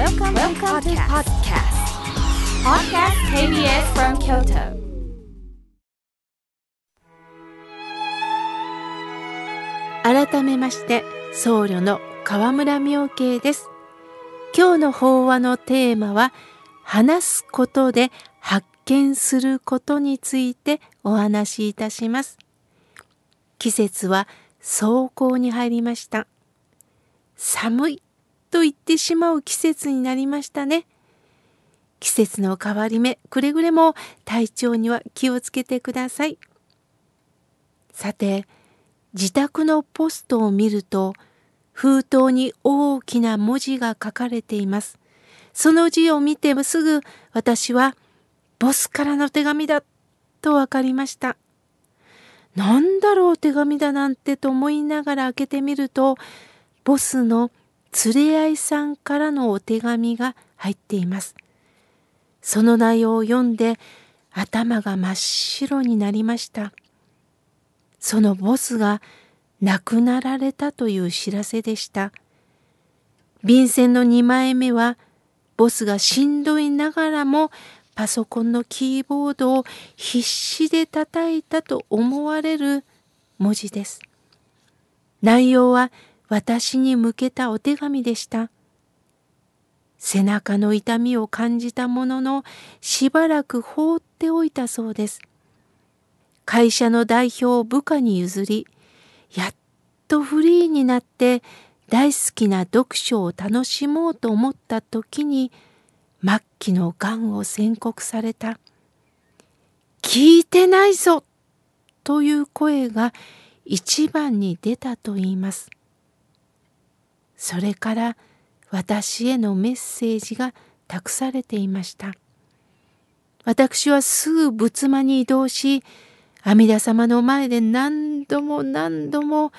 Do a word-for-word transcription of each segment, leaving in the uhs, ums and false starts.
Welcome, Welcome to podcast. Podcast ケービーエス from Kyoto. 改めまして、僧侶の河村妙慶です。今日の法話のテーマは、話すことで発見することについてお話しいたします。季節は霜降に入りました。寒いと言ってしまう季節になりましたね。季節の変わり目、くれぐれも体調には気をつけてください。さて、自宅のポストを見ると、封筒に大きな文字が書かれています。その字を見てすぐ私は、ボスからの手紙だとわかりました。なんだろう手紙だなんてと思いながら開けてみると、ボスの連れ合いさんからのお手紙が入っています。その内容を読んで頭が真っ白になりました。そのボスが亡くなられたという知らせでした。便箋のにまいめはボスがしんどいながらもパソコンのキーボードを必死で叩いたと思われる文字です。内容は私に向けたお手紙でした。背中の痛みを感じたものの、しばらく放っておいたそうです。会社の代表を部下に譲り、やっとフリーになって大好きな読書を楽しもうと思った時に、末期のがんを宣告された。聞いてないぞという声が一番に出たといいます。それから私へのメッセージが託されていました。私はすぐ仏間に移動し、阿弥陀様の前で何度も何度も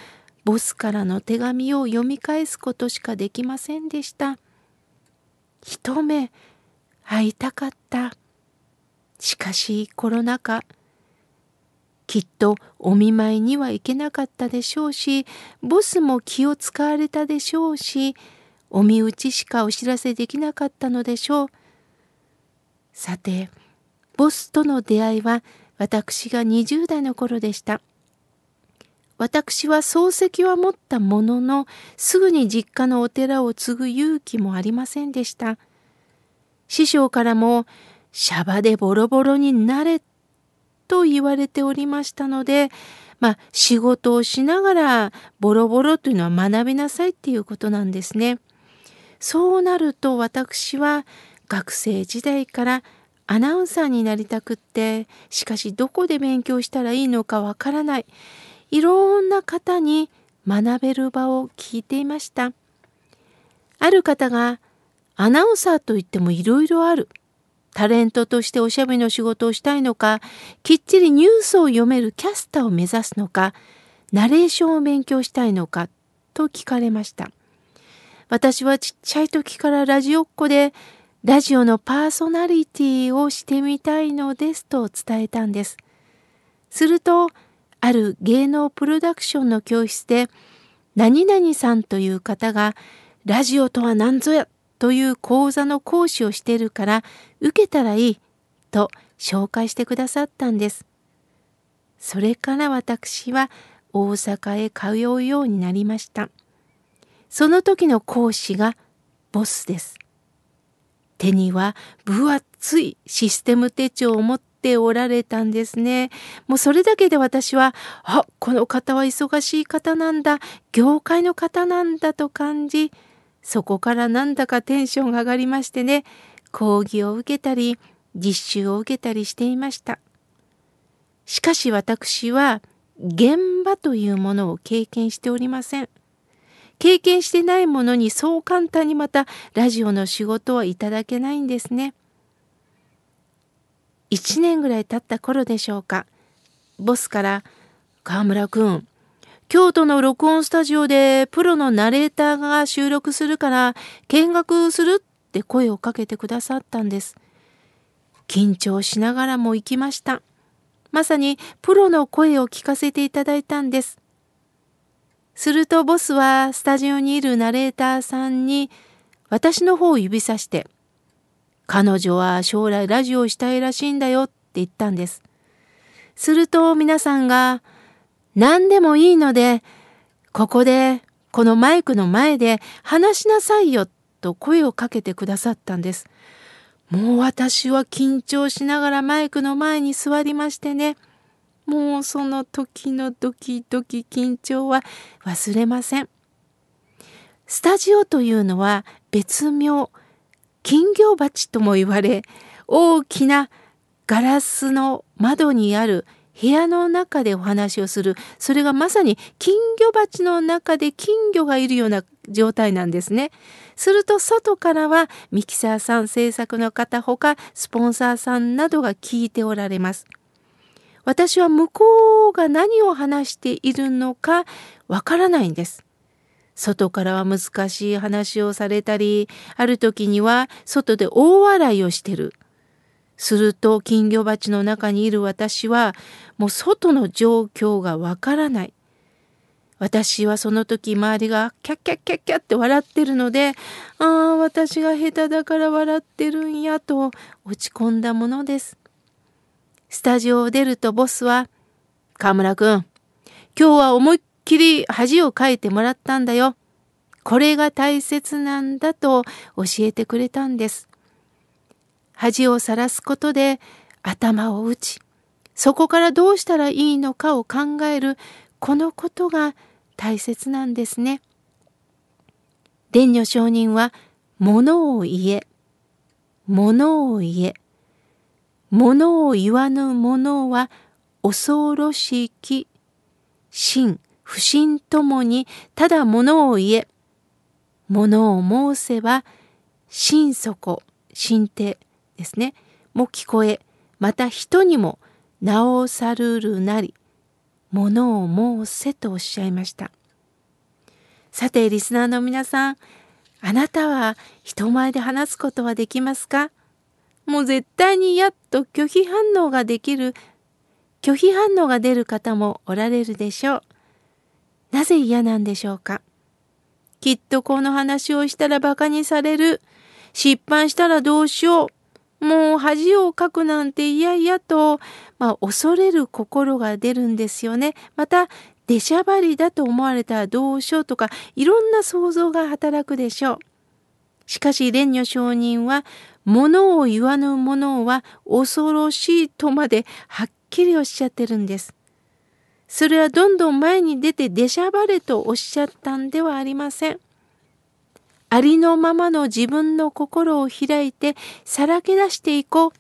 ボスからの手紙を読み返すことしかできませんでした。一目会いたかった。しかしコロナ禍、きっとお見舞いには行けなかったでしょうし、ボスも気を使われたでしょうし、お身内しかお知らせできなかったのでしょう。さて、ボスとの出会いは私がにじゅうだいの頃でした。私は漱石は持ったものの、すぐに実家のお寺を継ぐ勇気もありませんでした。師匠からも、シャバでボロボロになれと言われておりましたので、まあ、仕事をしながらボロボロというのは学びなさいっていうことなんですね。そうなると私は学生時代からアナウンサーになりたくって、しかしどこで勉強したらいいのかわからない、いろんな方に学べる場を聞いていました。ある方が、アナウンサーといってもいろいろある、タレントとしておしゃべりの仕事をしたいのか、きっちりニュースを読めるキャスターを目指すのか、ナレーションを勉強したいのかと聞かれました。私はちっちゃい時からラジオっ子で、ラジオのパーソナリティをしてみたいのですと伝えたんです。すると、ある芸能プロダクションの教室で、何々さんという方が、ラジオとは何ぞや、という講座の講師をしているから受けたらいいと紹介してくださったんです。それから私は大阪へ通うようになりました。その時の講師がボスです。手には分厚いシステム手帳を持っておられたんですね。もうそれだけで私は、あ、この方は忙しい方なんだ、業界の方なんだと感じ、そこからなんだかテンションが上がりましてね、講義を受けたり、実習を受けたりしていました。しかし私は、現場というものを経験しておりません。経験してないものにそう簡単にまたラジオの仕事はいただけないんですね。いちねんぐらい経った頃でしょうか。ボスから、河村くん、京都の録音スタジオでプロのナレーターが収録するから見学するって声をかけてくださったんです。緊張しながらも行きました。まさにプロの声を聞かせていただいたんです。するとボスはスタジオにいるナレーターさんに私の方を指さして、彼女は将来ラジオをしたいらしいんだよって言ったんです。すると皆さんが、何でもいいので、ここで、このマイクの前で話しなさいよと声をかけてくださったんです。もう私は緊張しながらマイクの前に座りましてね、もうその時のドキドキ緊張は忘れません。スタジオというのは別名、金魚鉢とも言われ、大きなガラスの窓にある部屋の中でお話をする、それがまさに金魚鉢の中で金魚がいるような状態なんですね。すると外からはミキサーさん、制作の方、ほかスポンサーさんなどが聞いておられます。私は向こうが何を話しているのかわからないんです。外からは難しい話をされたり、ある時には外で大笑いをしてる。すると金魚鉢の中にいる私はもう外の状況がわからない。私はその時周りがキャッキャッキャッキャッって笑ってるので、ああ私が下手だから笑ってるんやと落ち込んだものです。スタジオを出るとボスは、河村くん、今日は思いっきり恥をかいてもらったんだよ。これが大切なんだと教えてくれたんです。恥をさらすことで頭を打ち、そこからどうしたらいいのかを考える、このことが大切なんですね。伝女上人は、物を言え、物を言え、物を言わぬ者は恐ろしき、信、不信ともにただ物を言え、物を申せば、心底、心底、ですね、も聞こえ、また人にもなおさるるなり、ものを申せとおっしゃいました。さてリスナーの皆さん、あなたは人前で話すことはできますか？もう絶対にやっと拒否反応ができる拒否反応が出る方もおられるでしょう。なぜ嫌なんでしょうか？きっとこの話をしたらバカにされる、失敗したらどうしよう、もう恥をかくなんて嫌々と、まあ、恐れる心が出るんですよね。また出しゃばりだと思われたらどうしようとか、いろんな想像が働くでしょう。しかし蓮如上人は、物を言わぬ者は恐ろしいとまではっきりおっしゃってるんです。それはどんどん前に出て出しゃばれとおっしゃったんではありません。ありのままの自分の心を開いてさらけ出していこう。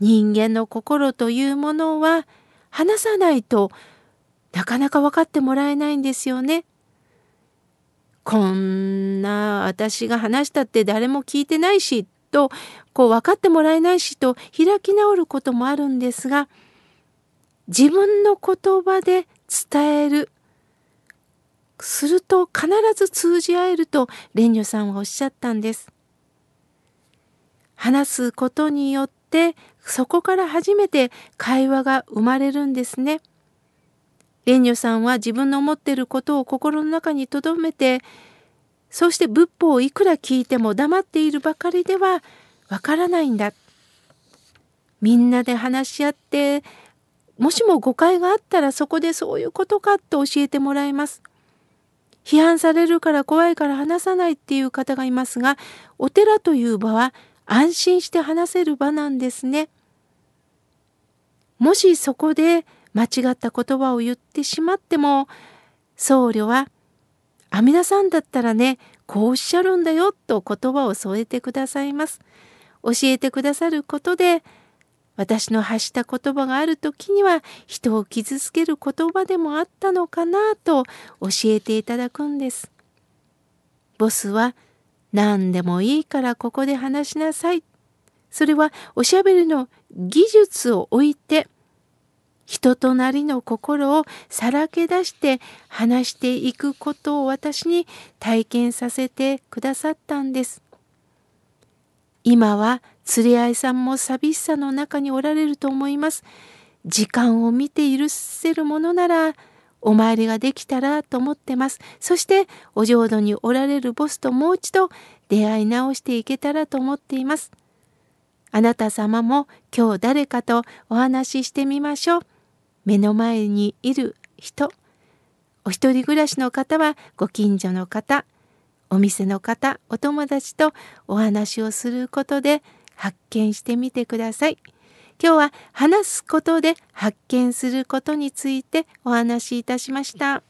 人間の心というものは話さないとなかなか分かってもらえないんですよね。こんな私が話したって誰も聞いてないしと、こう分かってもらえないしと開き直ることもあるんですが、自分の言葉で伝える。すると必ず通じ合えると蓮如さんはおっしゃったんです。話すことによって、そこから初めて会話が生まれるんですね。蓮如さんは自分の思っていることを心の中に留めて、そして仏法をいくら聞いても黙っているばかりではわからないんだ、みんなで話し合って、もしも誤解があったらそこでそういうことかと教えてもらいます。批判されるから怖いから話さないっていう方がいますが、お寺という場は安心して話せる場なんですね。もしそこで間違った言葉を言ってしまっても、僧侶は、阿弥陀さんだったらね、こうおっしゃるんだよと言葉を添えてくださいます。教えてくださることで、私の発した言葉があるときには、人を傷つける言葉でもあったのかなと教えていただくんです。ボスは、何でもいいからここで話しなさい。それはおしゃべりの技術を置いて、人となりの心をさらけ出して話していくことを私に体験させてくださったんです。今は連れ合いさんも寂しさの中におられると思います。時間を見て許せるものなら、お参りができたらと思ってます。そしてお浄土におられるボスともう一度出会い直していけたらと思っています。あなた様も今日誰かとお話ししてみましょう。目の前にいる人、お一人暮らしの方はご近所の方、お店の方、お友達とお話をすることで発見してみてください。今日は話すことで発見することについてお話しいたしました。